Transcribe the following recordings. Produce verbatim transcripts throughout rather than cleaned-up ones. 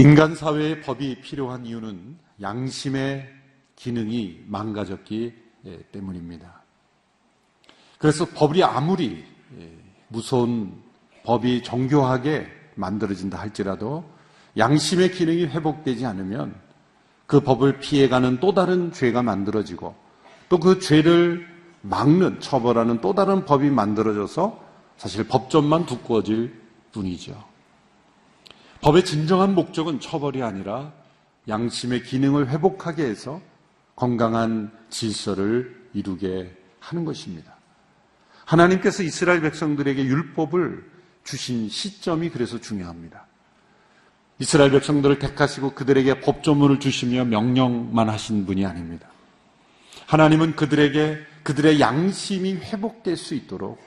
인간 사회의 법이 필요한 이유는 양심의 기능이 망가졌기 때문입니다. 그래서 법이 아무리 무서운 법이 정교하게 만들어진다 할지라도 양심의 기능이 회복되지 않으면 그 법을 피해가는 또 다른 죄가 만들어지고 또 그 죄를 막는, 처벌하는 또 다른 법이 만들어져서 사실 법전만 두꺼워질 뿐이죠. 법의 진정한 목적은 처벌이 아니라 양심의 기능을 회복하게 해서 건강한 질서를 이루게 하는 것입니다. 하나님께서 이스라엘 백성들에게 율법을 주신 시점이 그래서 중요합니다. 이스라엘 백성들을 택하시고 그들에게 법조문을 주시며 명령만 하신 분이 아닙니다. 하나님은 그들에게 그들의 양심이 회복될 수 있도록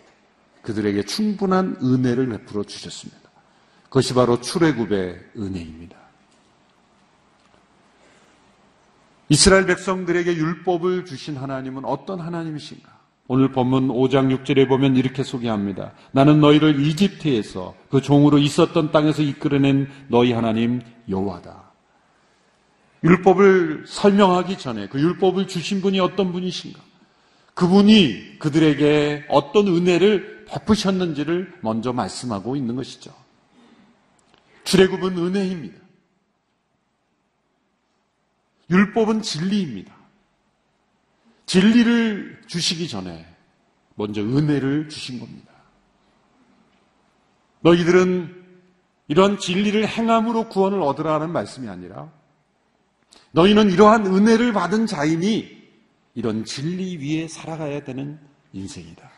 그들에게 충분한 은혜를 베풀어 주셨습니다. 그것이 바로 출애굽의 은혜입니다. 이스라엘 백성들에게 율법을 주신 하나님은 어떤 하나님이신가? 오늘 본문 오 장 육 절에 보면 이렇게 소개합니다. 나는 너희를 이집트에서 그 종으로 있었던 땅에서 이끌어낸 너희 하나님 여호와다. 율법을 설명하기 전에 그 율법을 주신 분이 어떤 분이신가? 그분이 그들에게 어떤 은혜를 베푸셨는지를 먼저 말씀하고 있는 것이죠. 출애굽은 은혜입니다. 율법은 진리입니다. 진리를 주시기 전에 먼저 은혜를 주신 겁니다. 너희들은 이런 진리를 행함으로 구원을 얻으라는 말씀이 아니라 너희는 이러한 은혜를 받은 자이니 이런 진리 위에 살아가야 되는 인생이다.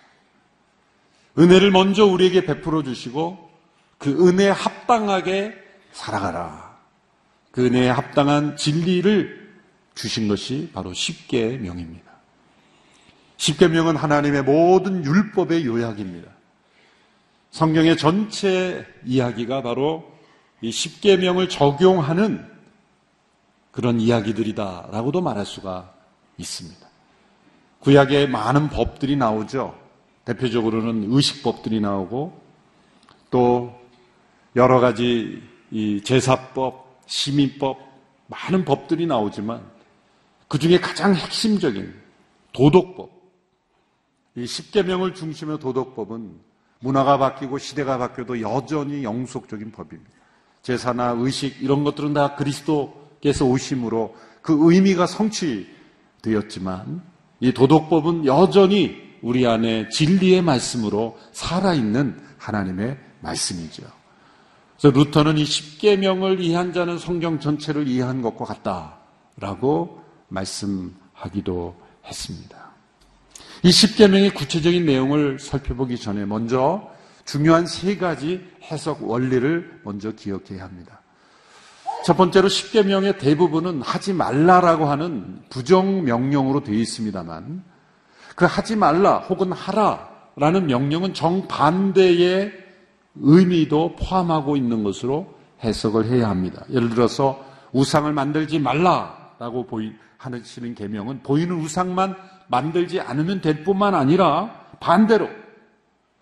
은혜를 먼저 우리에게 베풀어 주시고 그 은혜에 합당하게 살아가라. 그 은혜에 합당한 진리를 주신 것이 바로 십계명입니다. 십계명은 하나님의 모든 율법의 요약입니다. 성경의 전체 이야기가 바로 이 십계명을 적용하는 그런 이야기들이다라고도 말할 수가 있습니다. 구약에 많은 법들이 나오죠. 대표적으로는 의식법들이 나오고 또 여러 가지 이 제사법, 시민법, 많은 법들이 나오지만 그 중에 가장 핵심적인 도덕법, 이 십계명을 중심의 도덕법은 문화가 바뀌고 시대가 바뀌어도 여전히 영속적인 법입니다. 제사나 의식 이런 것들은 다 그리스도께서 오심으로 그 의미가 성취되었지만 이 도덕법은 여전히 우리 안에 진리의 말씀으로 살아있는 하나님의 말씀이죠. 그래서 루터는 이 십계명을 이해한 자는 성경 전체를 이해한 것과 같다라고 말씀하기도 했습니다. 이 십계명의 구체적인 내용을 살펴보기 전에 먼저 중요한 세 가지 해석 원리를 먼저 기억해야 합니다. 첫 번째로 십계명의 대부분은 하지 말라라고 하는 부정명령으로 되어 있습니다만 그 하지 말라 혹은 하라라는 명령은 정반대의 의미도 포함하고 있는 것으로 해석을 해야 합니다. 예를 들어서 우상을 만들지 말라라고 하시는 계명은 보이는 우상만 만들지 않으면 될 뿐만 아니라 반대로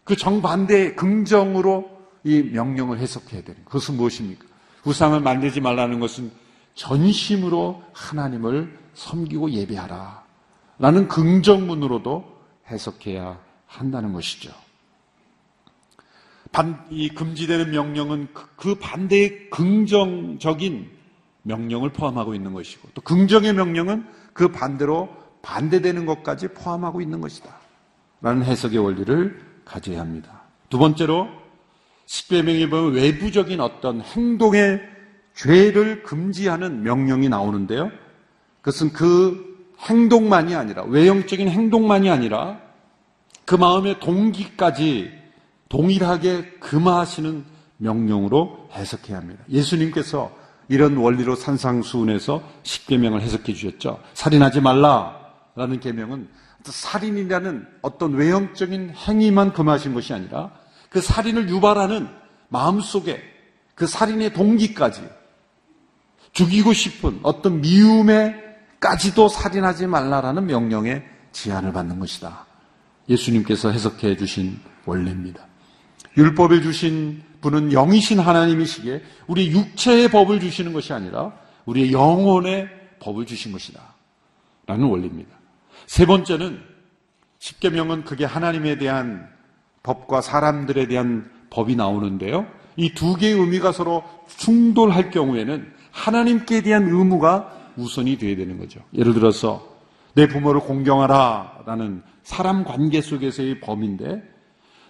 그 정반대의 긍정으로 이 명령을 해석해야 되는 그것은 무엇입니까? 우상을 만들지 말라는 것은 전심으로 하나님을 섬기고 예배하라 라는 긍정문으로도 해석해야 한다는 것이죠. 반, 이 금지되는 명령은 그, 그 반대의 긍정적인 명령을 포함하고 있는 것이고 또 긍정의 명령은 그 반대로 반대되는 것까지 포함하고 있는 것이다 라는 해석의 원리를 가져야 합니다. 두 번째로 십계명에 보면 외부적인 어떤 행동의 죄를 금지하는 명령이 나오는데요. 그것은 그 행동만이 아니라 외형적인 행동만이 아니라 그 마음의 동기까지 동일하게 금하시는 명령으로 해석해야 합니다. 예수님께서 이런 원리로 산상수훈에서 십계명을 해석해 주셨죠. 살인하지 말라 라는 계명은 살인이라는 어떤 외형적인 행위만 금하신 것이 아니라 그 살인을 유발하는 마음속에 그 살인의 동기까지 죽이고 싶은 어떤 미움에까지도 살인하지 말라라는 명령의 제안을 받는 것이다. 예수님께서 해석해 주신 원리입니다. 율법에 주신 분은 영이신 하나님이시기에 우리 육체의 법을 주시는 것이 아니라 우리의 영혼의 법을 주신 것이다 라는 원리입니다. 세 번째는 십계명은 그게 하나님에 대한 법과 사람들에 대한 법이 나오는데요, 이 두 개의 의미가 서로 충돌할 경우에는 하나님께 대한 의무가 우선이 되어야 되는 거죠. 예를 들어서 내 부모를 공경하라 라는 사람 관계 속에서의 범인데,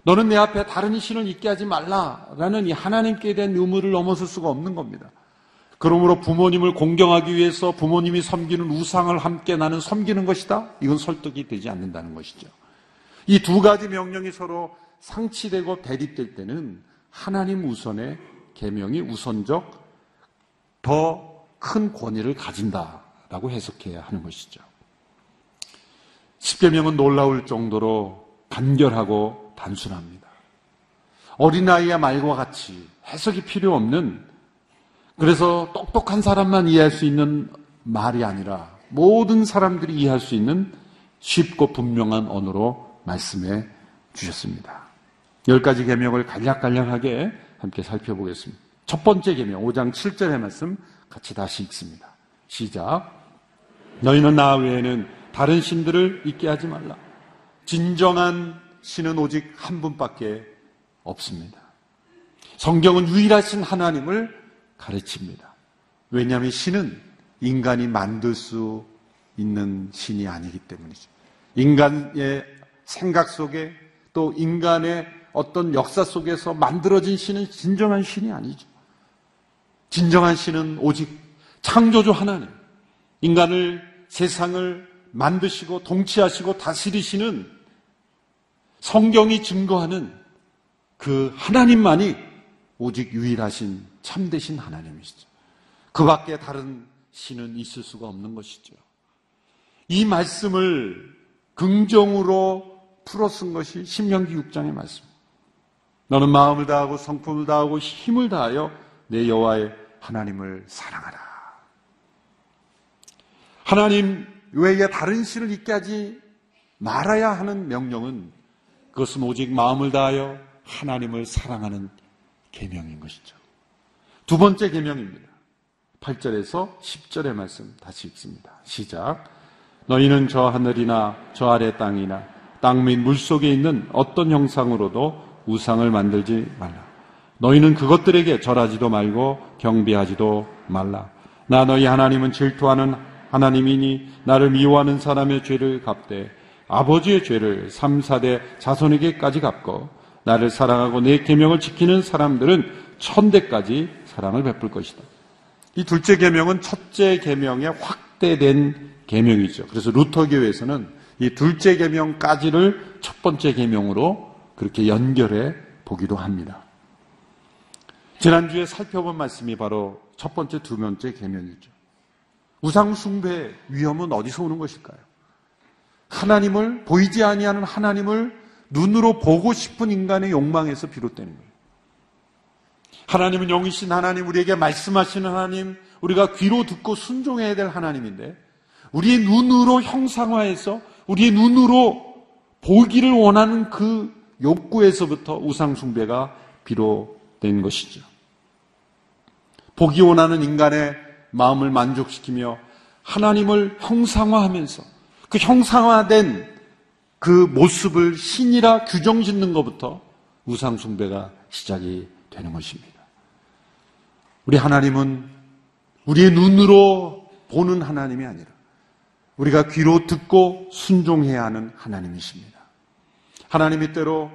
너는 내 앞에 다른 신을 있게 하지 말라라는 이 하나님께 대한 의무를 넘어설 수가 없는 겁니다. 그러므로 부모님을 공경하기 위해서 부모님이 섬기는 우상을 함께 나는 섬기는 것이다? 이건 설득이 되지 않는다는 것이죠. 이 두 가지 명령이 서로 상치되고 대립될 때는 하나님 우선의 계명이 우선적 더 큰 권위를 가진다라고 해석해야 하는 것이죠. 십계명은 놀라울 정도로 간결하고 단순합니다. 어린아이와 말과 같이 해석이 필요 없는, 그래서 똑똑한 사람만 이해할 수 있는 말이 아니라 모든 사람들이 이해할 수 있는 쉽고 분명한 언어로 말씀해 주셨습니다. 열 가지 계명을 간략간략하게 함께 살펴보겠습니다. 첫 번째 계명, 오 장 칠 절의 말씀 같이 다시 읽습니다. 시작. 너희는 나 외에는 다른 신들을 있게 하지 말라. 진정한 신은 오직 한 분밖에 없습니다. 성경은 유일하신 하나님을 가르칩니다. 왜냐하면 신은 인간이 만들 수 있는 신이 아니기 때문이죠. 인간의 생각 속에 또 인간의 어떤 역사 속에서 만들어진 신은 진정한 신이 아니죠. 진정한 신은 오직 창조주 하나님, 인간을, 세상을 만드시고 통치하시고 다스리시는 성경이 증거하는 그 하나님만이 오직 유일하신 참되신 하나님이시죠. 그 밖에 다른 신은 있을 수가 없는 것이죠. 이 말씀을 긍정으로 풀어 쓴 것이 신명기 육 장의 말씀입니다. 너는 마음을 다하고 성품을 다하고 힘을 다하여 내 여호와의 하나님을 사랑하라. 하나님 외에 다른 신을 있게 하지 말아야 하는 명령은, 그것은 오직 마음을 다하여 하나님을 사랑하는 계명인 것이죠. 두 번째 계명입니다. 팔 절에서 십 절의 말씀 다시 읽습니다. 시작. 너희는 저 하늘이나 저 아래 땅이나 땅 및 물속에 있는 어떤 형상으로도 우상을 만들지 말라. 너희는 그것들에게 절하지도 말고 경배하지도 말라. 나 너희 하나님은 질투하는 하나님이니 나를 미워하는 사람의 죄를 갚되 아버지의 죄를 삼, 사대 자손에게까지 갚고 나를 사랑하고 내 계명을 지키는 사람들은 천대까지 사랑을 베풀 것이다. 이 둘째 계명은 첫째 계명의 확대된 계명이죠. 그래서 루터교회에서는 이 둘째 계명까지를 첫 번째 계명으로 그렇게 연결해 보기도 합니다. 지난주에 살펴본 말씀이 바로 첫 번째, 두 번째 계명이죠. 우상 숭배의 위험은 어디서 오는 것일까요? 하나님을, 보이지 아니하는 하나님을 눈으로 보고 싶은 인간의 욕망에서 비롯되는 거예요. 하나님은 영이신 하나님, 우리에게 말씀하시는 하나님, 우리가 귀로 듣고 순종해야 될 하나님인데, 우리의 눈으로 형상화해서 우리의 눈으로 보기를 원하는 그 욕구에서부터 우상 숭배가 비롯된 것이죠. 보기 원하는 인간의 마음을 만족시키며 하나님을 형상화하면서 그 형상화된 그 모습을 신이라 규정짓는 것부터 우상 숭배가 시작이 되는 것입니다. 우리 하나님은 우리의 눈으로 보는 하나님이 아니라 우리가 귀로 듣고 순종해야 하는 하나님이십니다. 하나님이 때로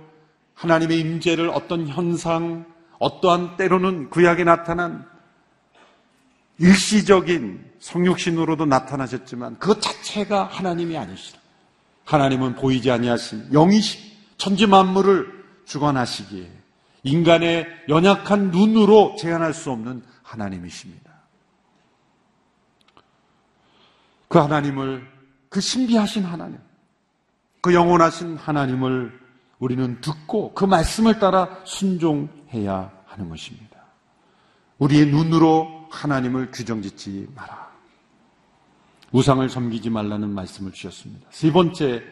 하나님의 임재를 어떤 현상, 어떠한 때로는 구약에 나타난 일시적인 성육신으로도 나타나셨지만 그것 자체가 하나님이 아니시라. 하나님은 보이지 아니하신 영이시 천지 만물을 주관하시기에 인간의 연약한 눈으로 제한할 수 없는 하나님이십니다. 그 하나님을, 그 신비하신 하나님, 그 영원하신 하나님을 우리는 듣고 그 말씀을 따라 순종해야 하는 것입니다. 우리의 눈으로 하나님을 규정짓지 마라. 우상을 섬기지 말라는 말씀을 주셨습니다. 세 번째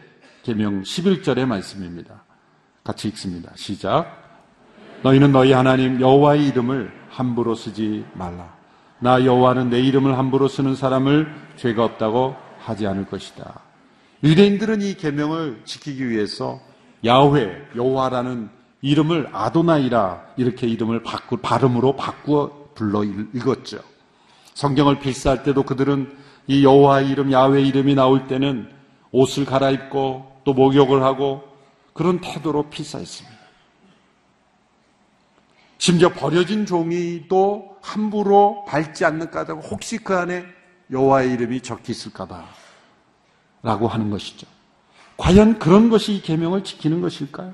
계명 십일 절의 말씀입니다. 같이 읽습니다. 시작. 너희는 너희 하나님 여호와의 이름을 함부로 쓰지 말라. 나 여호와는 내 이름을 함부로 쓰는 사람을 죄가 없다고 하지 않을 것이다. 유대인들은 이 계명을 지키기 위해서 야훼, 여호와라는 이름을 아도나이라 이렇게 이름을 바꾸, 발음으로 바꾸어 불러 읽었죠. 성경을 필사할 때도 그들은 이 여호와의 이름, 야훼 이름이 나올 때는 옷을 갈아입고 또 목욕을 하고 그런 태도로 필사했습니다. 심지어 버려진 종이도 함부로 밟지 않는가 하다가 혹시 그 안에 여호와의 이름이 적혀 있을까 봐 라고 하는 것이죠. 과연 그런 것이 이 계명을 지키는 것일까요?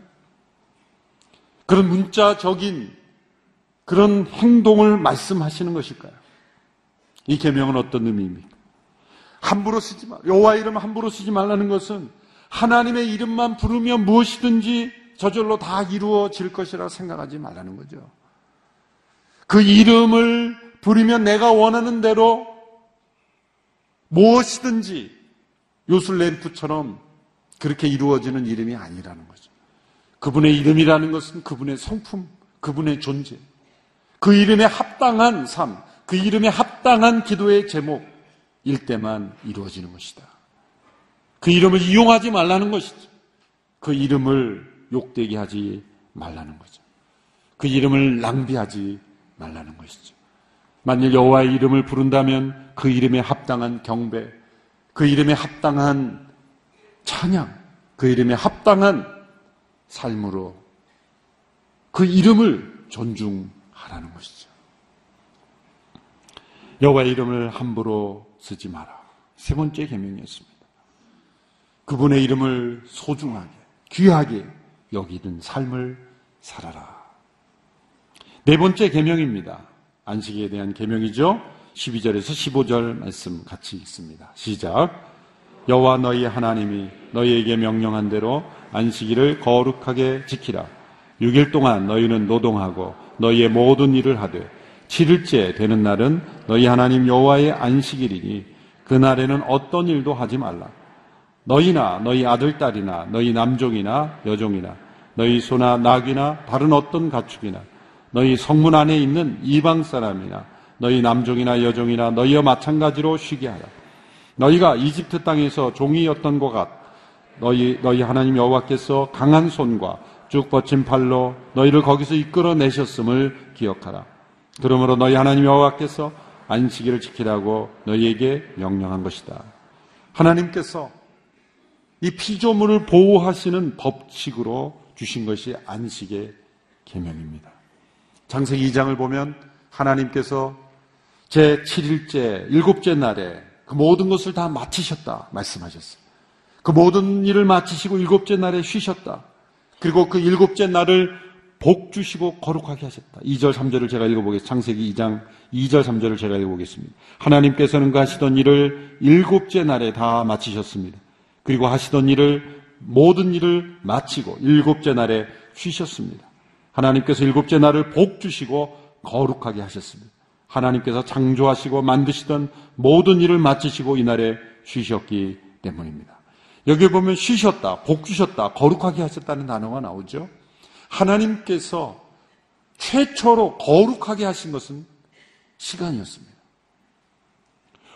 그런 문자적인 그런 행동을 말씀하시는 것일까요? 이 계명은 어떤 의미입니까? 함부로 쓰지 마. 여호와의 이름 함부로 쓰지 말라는 것은 하나님의 이름만 부르며 무엇이든지 저절로 다 이루어질 것이라 생각하지 말라는 거죠. 그 이름을 부르며 내가 원하는 대로 무엇이든지 요술램프처럼 그렇게 이루어지는 이름이 아니라는 거죠. 그분의 이름이라는 것은 그분의 성품, 그분의 존재, 그 이름에 합당한 삶, 그 이름에 합당한 기도의 제목일 때만 이루어지는 것이다. 그 이름을 이용하지 말라는 것이죠. 그 이름을 욕되게 하지 말라는 거죠. 그 이름을 낭비하지 말라는 것이죠. 만일 여호와의 이름을 부른다면 그 이름에 합당한 경배, 그 이름에 합당한 찬양, 그 이름에 합당한 삶으로 그 이름을 존중하라는 것이죠. 여호와의 이름을 함부로 쓰지 마라. 세 번째 계명이었습니다. 그분의 이름을 소중하게, 귀하게 여기는 삶을 살아라. 네 번째 계명입니다. 안식에 대한 계명이죠. 십이 절에서 십오 절 말씀 같이 읽습니다. 시작. 여호와 너희 하나님이 너희에게 명령한 대로 안식일을 거룩하게 지키라. 육 일 동안 너희는 노동하고 너희의 모든 일을 하되 칠 일째 되는 날은 너희 하나님 여호와의 안식일이니 그날에는 어떤 일도 하지 말라. 너희나 너희 아들딸이나 너희 남종이나 여종이나 너희 소나 낙이나 다른 어떤 가축이나 너희 성문 안에 있는 이방 사람이나 너희 남종이나 여종이나 너희와 마찬가지로 쉬게 하라. 너희가 이집트 땅에서 종이었던 것 같 너희 너희 하나님 여호와께서 강한 손과 쭉 뻗친 팔로 너희를 거기서 이끌어내셨음을 기억하라. 그러므로 너희 하나님 여호와께서 안식일을 지키라고 너희에게 명령한 것이다. 하나님께서 이 피조물을 보호하시는 법칙으로 주신 것이 안식의 계명입니다. 창세기 이 장을 보면 하나님께서 제칠 일째, 일곱째 날에 그 모든 것을 다 마치셨다 말씀하셨어요. 그 모든 일을 마치시고 일곱째 날에 쉬셨다. 그리고 그 일곱째 날을 복 주시고 거룩하게 하셨다. 이 절, 삼 절을 제가 읽어보겠습니다. 창세기 이 장 이 절, 삼 절을 제가 읽어보겠습니다. 하나님께서는 그 하시던 일을 일곱째 날에 다 마치셨습니다. 그리고 하시던 일을 모든 일을 마치고 일곱째 날에 쉬셨습니다. 하나님께서 일곱째 날을 복 주시고 거룩하게 하셨습니다. 하나님께서 창조하시고 만드시던 모든 일을 마치시고 이날에 쉬셨기 때문입니다. 여기 보면 쉬셨다, 복 주셨다, 거룩하게 하셨다는 단어가 나오죠. 하나님께서 최초로 거룩하게 하신 것은 시간이었습니다.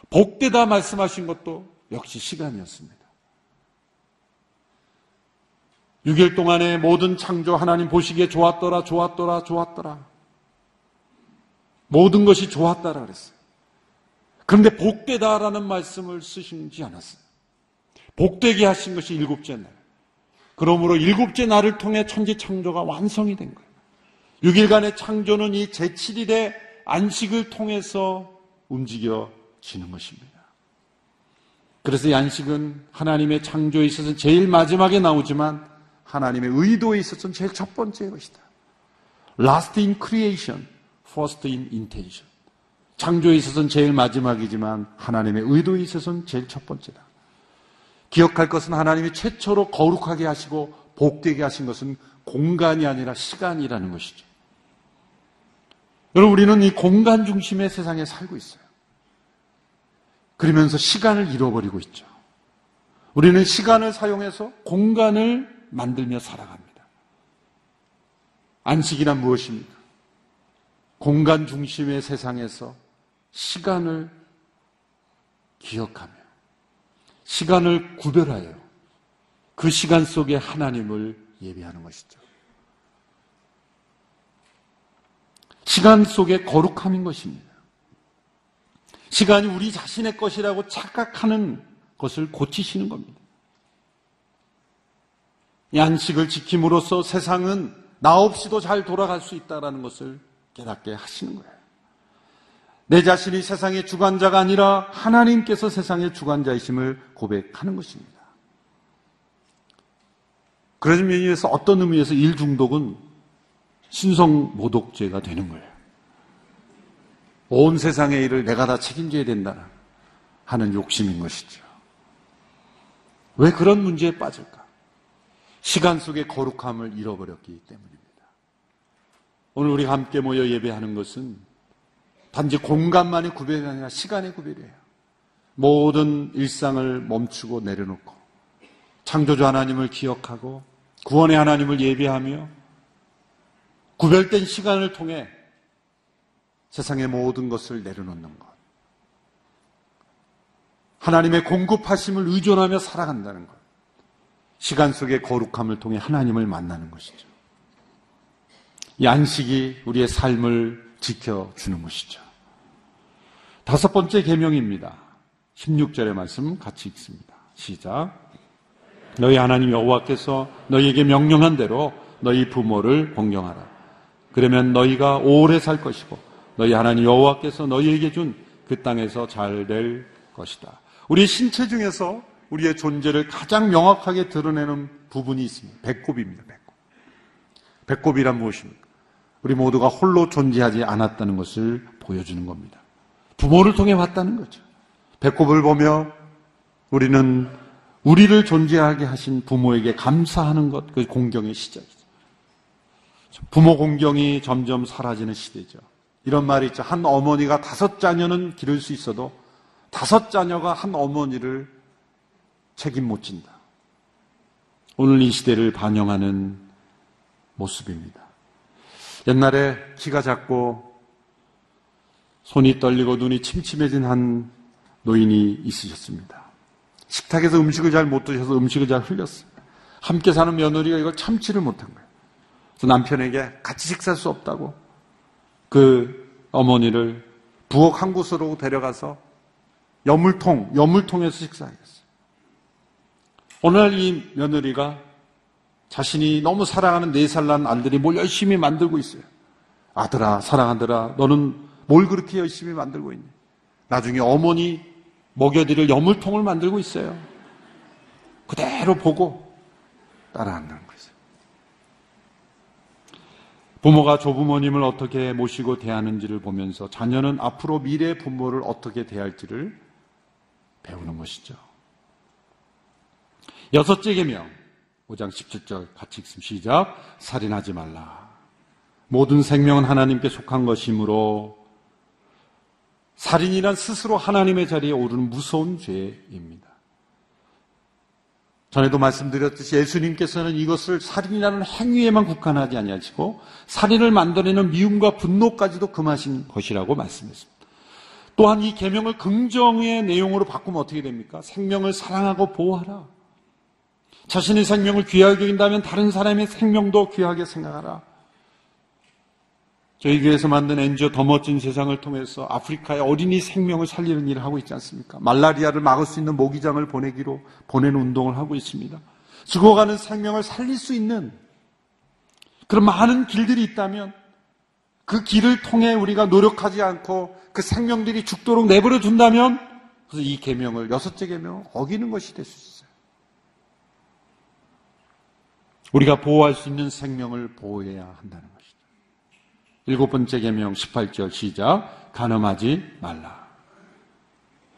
복되다 말씀하신 것도 역시 시간이었습니다. 육 일 동안의 모든 창조 하나님 보시기에 좋았더라, 좋았더라, 좋았더라. 모든 것이 좋았다라 그랬어요. 그런데 복되다라는 말씀을 쓰시지 않았어요. 복되게 하신 것이 일곱째 날. 그러므로 일곱째 날을 통해 천지 창조가 완성이 된 거예요. 육 일간의 창조는 이 제칠 일의 안식을 통해서 움직여지는 것입니다. 그래서 이 안식은 하나님의 창조에 있어서 제일 마지막에 나오지만 하나님의 의도에 있어서는 제일 첫 번째 것이다. Last in creation, first in intention. 창조에 있어서는 제일 마지막이지만 하나님의 의도에 있어서는 제일 첫 번째다. 기억할 것은 하나님이 최초로 거룩하게 하시고 복되게 하신 것은 공간이 아니라 시간이라는 것이죠. 여러분, 우리는 이 공간 중심의 세상에 살고 있어요. 그러면서 시간을 잃어버리고 있죠. 우리는 시간을 사용해서 공간을 만들며 살아갑니다. 안식이란 무엇입니까? 공간 중심의 세상에서 시간을 기억하며 시간을 구별하여 그 시간 속에 하나님을 예배하는 것이죠. 시간 속의 거룩함인 것입니다. 시간이 우리 자신의 것이라고 착각하는 것을 고치시는 겁니다. 이 안식을 지킴으로써 세상은 나 없이도 잘 돌아갈 수 있다는 것을 깨닫게 하시는 거예요. 내 자신이 세상의 주관자가 아니라 하나님께서 세상의 주관자이심을 고백하는 것입니다. 그런 의미에서 어떤 의미에서 일 중독은 신성모독죄가 되는 거예요. 온 세상의 일을 내가 다 책임져야 된다 하는 욕심인 것이죠. 왜 그런 문제에 빠질까? 시간 속의 거룩함을 잃어버렸기 때문입니다. 오늘 우리가 함께 모여 예배하는 것은 단지 공간만의 구별이 아니라 시간의 구별이에요. 모든 일상을 멈추고 내려놓고 창조주 하나님을 기억하고 구원의 하나님을 예배하며 구별된 시간을 통해 세상의 모든 것을 내려놓는 것. 하나님의 공급하심을 의존하며 살아간다는 것. 시간 속의 거룩함을 통해 하나님을 만나는 것이죠. 이 안식이 우리의 삶을 지켜주는 것이죠. 다섯 번째 계명입니다. 십육 절의 말씀 같이 읽습니다. 시작. 너희 하나님 여호와께서 너희에게 명령한 대로 너희 부모를 공경하라. 그러면 너희가 오래 살 것이고 너희 하나님 여호와께서 너희에게 준 그 땅에서 잘 될 것이다. 우리 신체 중에서 우리의 존재를 가장 명확하게 드러내는 부분이 있습니다. 배꼽입니다. 배꼽. 배꼽이란 무엇입니까? 우리 모두가 홀로 존재하지 않았다는 것을 보여주는 겁니다. 부모를 통해 왔다는 거죠. 배꼽을 보며 우리는 우리를 존재하게 하신 부모에게 감사하는 것, 그 공경의 시작이죠. 부모 공경이 점점 사라지는 시대죠. 이런 말이 있죠. 한 어머니가 다섯 자녀는 기를 수 있어도 다섯 자녀가 한 어머니를 책임 못 진다. 오늘 이 시대를 반영하는 모습입니다. 옛날에 키가 작고 손이 떨리고 눈이 침침해진 한 노인이 있으셨습니다. 식탁에서 음식을 잘 못 드셔서 음식을 잘 흘렸어요. 함께 사는 며느리가 이걸 참지를 못한 거예요. 그래서 남편에게 같이 식사할 수 없다고 그 어머니를 부엌 한 곳으로 데려가서 여물통, 여물통에서 식사하겠어요. 어느 날 이 며느리가 자신이 너무 사랑하는 네 살 난 아들이 뭘 열심히 만들고 있어요. 아들아, 사랑하더라, 너는 뭘 그렇게 열심히 만들고 있니? 나중에 어머니 먹여드릴 여물통을 만들고 있어요. 그대로 보고 따라한다는 거죠. 부모가 조부모님을 어떻게 모시고 대하는지를 보면서 자녀는 앞으로 미래의 부모를 어떻게 대할지를 배우는 것이죠. 여섯째 계명 오 장 십칠 절 같이 읽습니다. 시작. 살인하지 말라. 모든 생명은 하나님께 속한 것이므로 살인이란 스스로 하나님의 자리에 오르는 무서운 죄입니다. 전에도 말씀드렸듯이 예수님께서는 이것을 살인이라는 행위에만 국한하지 아니하시고 살인을 만들어내는 미움과 분노까지도 금하신 것이라고 말씀했습니다. 또한 이 계명을 긍정의 내용으로 바꾸면 어떻게 됩니까? 생명을 사랑하고 보호하라. 자신의 생명을 귀하게 여긴다면 다른 사람의 생명도 귀하게 생각하라. 저희 교회에서 만든 엔지오 더 멋진 세상을 통해서 아프리카의 어린이 생명을 살리는 일을 하고 있지 않습니까? 말라리아를 막을 수 있는 모기장을 보내기로 보내는 운동을 하고 있습니다. 죽어가는 생명을 살릴 수 있는 그런 많은 길들이 있다면 그 길을 통해 우리가 노력하지 않고 그 생명들이 죽도록 내버려 둔다면 그래서 이 계명을 여섯째 계명을 어기는 것이 될 수 있어요. 우리가 보호할 수 있는 생명을 보호해야 한다는 것이죠. 일곱 번째 계명 십팔 절 시작. 간음하지 말라.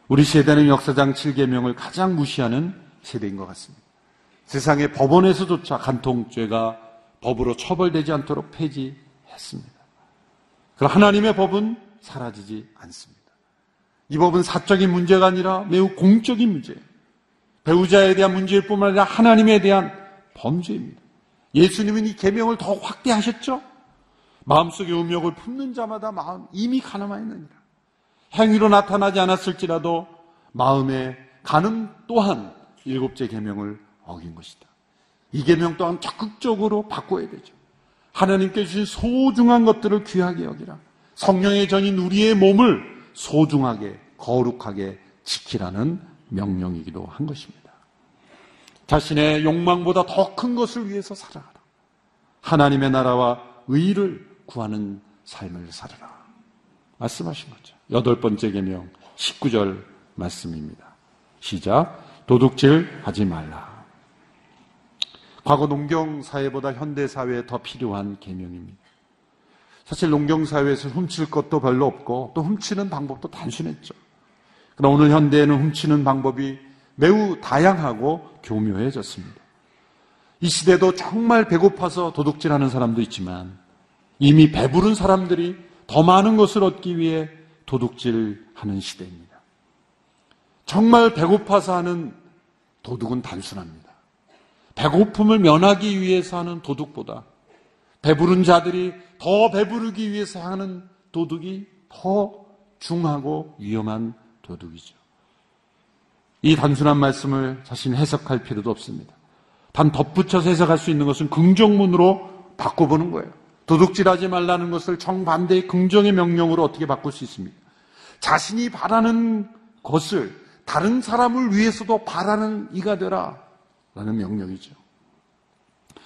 우리 세대는 역사상 칠 계명을 가장 무시하는 세대인 것 같습니다. 세상의 법원에서조차 간통죄가 법으로 처벌되지 않도록 폐지했습니다. 그러나 하나님의 법은 사라지지 않습니다. 이 법은 사적인 문제가 아니라 매우 공적인 문제예요. 배우자에 대한 문제일 뿐만 아니라 하나님에 대한 범죄입니다. 예수님은 이 계명을 더 확대하셨죠? 마음속의 음욕을 품는 자마다 마음 이미 가늠하였느니라. 행위로 나타나지 않았을지라도 마음의 가늠 또한 일곱째 계명을 어긴 것이다. 이 계명 또한 적극적으로 바꿔야 되죠. 하나님께 주신 소중한 것들을 귀하게 여기라. 성령의 전인 우리의 몸을 소중하게 거룩하게 지키라는 명령이기도 한 것입니다. 자신의 욕망보다 더 큰 것을 위해서 살아라. 하나님의 나라와 의의를 구하는 삶을 살아라. 말씀하신 거죠. 여덟 번째 계명 십구 절 말씀입니다. 시작. 도둑질하지 말라. 과거 농경사회보다 현대사회에 더 필요한 계명입니다. 사실 농경사회에서 훔칠 것도 별로 없고 또 훔치는 방법도 단순했죠. 그러나 오늘 현대에는 훔치는 방법이 매우 다양하고 교묘해졌습니다. 이 시대도 정말 배고파서 도둑질하는 사람도 있지만 이미 배부른 사람들이 더 많은 것을 얻기 위해 도둑질하는 시대입니다. 정말 배고파서 하는 도둑은 단순합니다. 배고픔을 면하기 위해서 하는 도둑보다 배부른 자들이 더 배부르기 위해서 하는 도둑이 더 중하고 위험한 도둑이죠. 이 단순한 말씀을 자신 해석할 필요도 없습니다. 단 덧붙여서 해석할 수 있는 것은 긍정문으로 바꿔보는 거예요. 도둑질하지 말라는 것을 정반대의 긍정의 명령으로 어떻게 바꿀 수 있습니까? 자신이 바라는 것을 다른 사람을 위해서도 바라는 이가 되라 라는 명령이죠.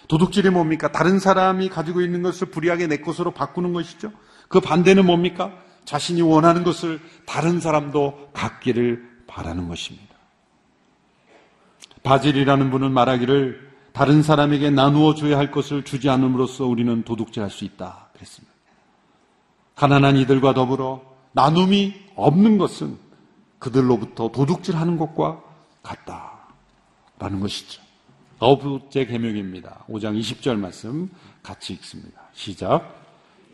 도둑질이 뭡니까? 다른 사람이 가지고 있는 것을 불의하게 내 것으로 바꾸는 것이죠. 그 반대는 뭡니까? 자신이 원하는 것을 다른 사람도 갖기를 바라는 것입니다. 바질이라는 분은 말하기를 다른 사람에게 나누어 줘야 할 것을 주지 않음으로써 우리는 도둑질할 수 있다 그랬습니다. 가난한 이들과 더불어 나눔이 없는 것은 그들로부터 도둑질하는 것과 같다라는 것이죠. 아홉째 계명입니다. 오 장 이십 절 말씀 같이 읽습니다. 시작.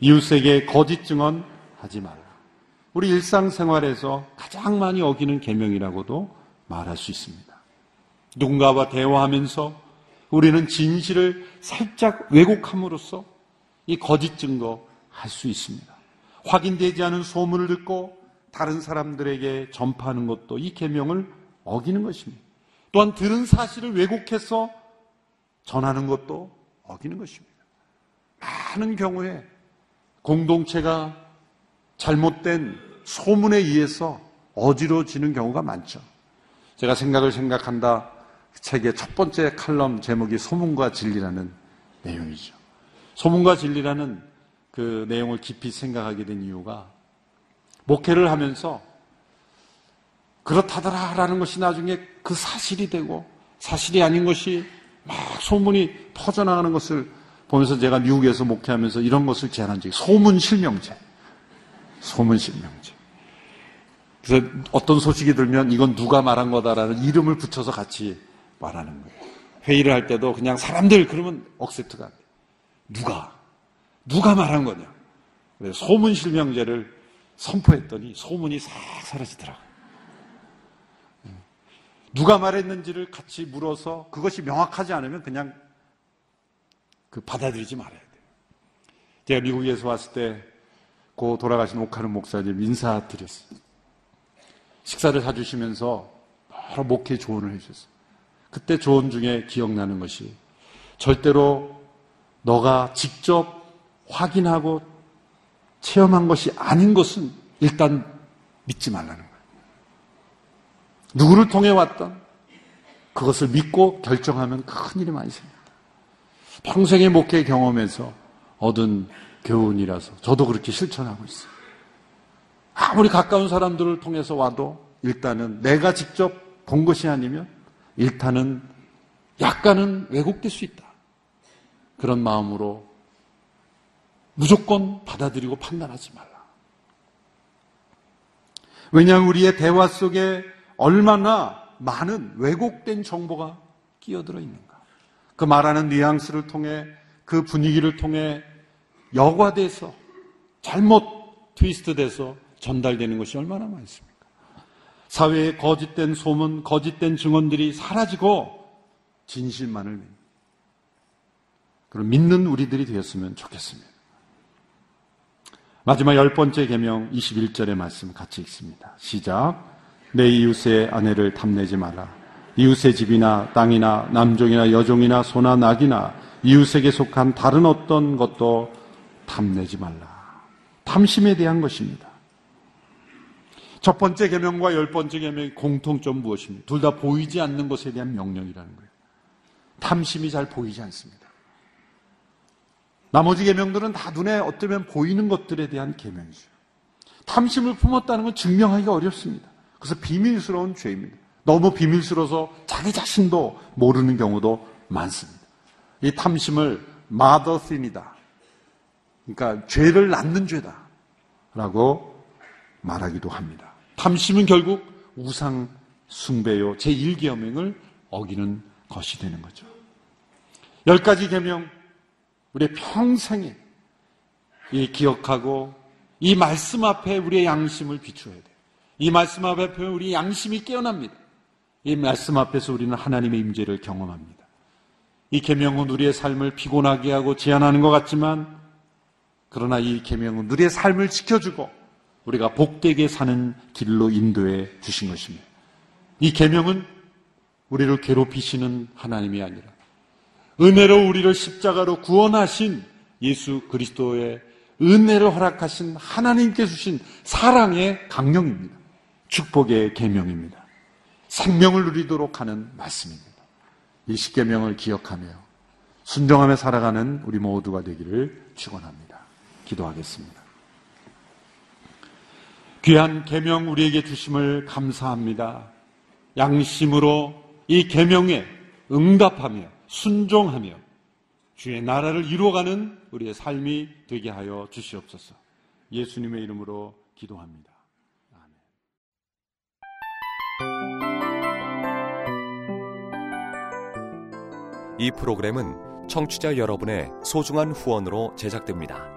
이웃에게 거짓 증언하지 말라. 우리 일상생활에서 가장 많이 어기는 계명이라고도 말할 수 있습니다. 누군가와 대화하면서 우리는 진실을 살짝 왜곡함으로써 이 거짓 증거 할 수 있습니다. 확인되지 않은 소문을 듣고 다른 사람들에게 전파하는 것도 이 계명을 어기는 것입니다. 또한 들은 사실을 왜곡해서 전하는 것도 어기는 것입니다. 많은 경우에 공동체가 잘못된 소문에 의해서 어지러워지는 경우가 많죠. 제가 생각을 생각한다. 책의 첫 번째 칼럼 제목이 소문과 진리라는 내용이죠. 소문과 진리라는 그 내용을 깊이 생각하게 된 이유가 목회를 하면서 그렇다더라라는 것이 나중에 그 사실이 되고 사실이 아닌 것이 막 소문이 퍼져나가는 것을 보면서 제가 미국에서 목회하면서 이런 것을 제안한 적이 소문 실명제. 소문 실명제. 그래서 어떤 소식이 들면 이건 누가 말한 거다라는 이름을 붙여서 같이 말하는 거예요. 회의를 할 때도 그냥 사람들 그러면 억셉트가 안 돼요. 누가? 누가 말한 거냐? 그래서 소문 실명제를 선포했더니 소문이 싹 사라지더라고요. 누가 말했는지를 같이 물어서 그것이 명확하지 않으면 그냥 그 받아들이지 말아야 돼요. 제가 미국에서 왔을 때 고 돌아가신 오카는 목사님 인사 드렸어요. 식사를 사주시면서 여러 목회 조언을 해주셨어요. 그때 조언 중에 기억나는 것이 절대로 너가 직접 확인하고 체험한 것이 아닌 것은 일단 믿지 말라는 거예요. 누구를 통해 왔던 그것을 믿고 결정하면 큰일이 많이 생깁니다. 평생의 목회 경험에서 얻은 교훈이라서 저도 그렇게 실천하고 있어요. 아무리 가까운 사람들을 통해서 와도 일단은 내가 직접 본 것이 아니면 일단은 약간은 왜곡될 수 있다. 그런 마음으로 무조건 받아들이고 판단하지 말라. 왜냐하면 우리의 대화 속에 얼마나 많은 왜곡된 정보가 끼어들어 있는가. 그 말하는 뉘앙스를 통해 그 분위기를 통해 여과돼서 잘못 트위스트돼서 전달되는 것이 얼마나 많습니까? 사회에 거짓된 소문, 거짓된 증언들이 사라지고 진실만을 믿는, 그런 믿는 우리들이 되었으면 좋겠습니다. 마지막 열 번째 계명 이십일 절의 말씀 같이 읽습니다. 시작. 내 이웃의 아내를 탐내지 마라. 이웃의 집이나 땅이나 남종이나 여종이나 소나 낙이나 이웃에게 속한 다른 어떤 것도 탐내지 말라. 탐심에 대한 것입니다. 첫 번째 계명과 열 번째 계명의 공통점 무엇입니까? 둘 다 보이지 않는 것에 대한 명령이라는 거예요. 탐심이 잘 보이지 않습니다. 나머지 계명들은 다 눈에 어쩌면 보이는 것들에 대한 계명이죠. 탐심을 품었다는 건 증명하기가 어렵습니다. 그래서 비밀스러운 죄입니다. 너무 비밀스러워서 자기 자신도 모르는 경우도 많습니다. 이 탐심을 mother sin이다. 그러니까 죄를 낳는 죄다 라고 말하기도 합니다. 탐심은 결국 우상 숭배요 제일 계명을 어기는 것이 되는 거죠. 열 가지 계명 우리의 평생에 이 기억하고 이 말씀 앞에 우리의 양심을 비추어야 돼요. 이 말씀 앞에 우리의 양심이 깨어납니다. 이 말씀 앞에서 우리는 하나님의 임재를 경험합니다. 이 계명은 우리의 삶을 피곤하게 하고 제한하는 것 같지만 그러나 이 계명은 우리의 삶을 지켜주고 우리가 복되게 사는 길로 인도해 주신 것입니다. 이 계명은 우리를 괴롭히시는 하나님이 아니라 은혜로 우리를 십자가로 구원하신 예수 그리스도의 은혜를 허락하신 하나님께서 주신 사랑의 강령입니다. 축복의 계명입니다. 생명을 누리도록 하는 말씀입니다. 이 십계명을 기억하며 순종하며 살아가는 우리 모두가 되기를 축원합니다. 기도하겠습니다. 귀한 계명 우리에게 주심을 감사합니다. 양심으로 이 계명에 응답하며 순종하며 주의 나라를 이루어가는 우리의 삶이 되게 하여 주시옵소서. 예수님의 이름으로 기도합니다. 아멘. 이 프로그램은 청취자 여러분의 소중한 후원으로 제작됩니다.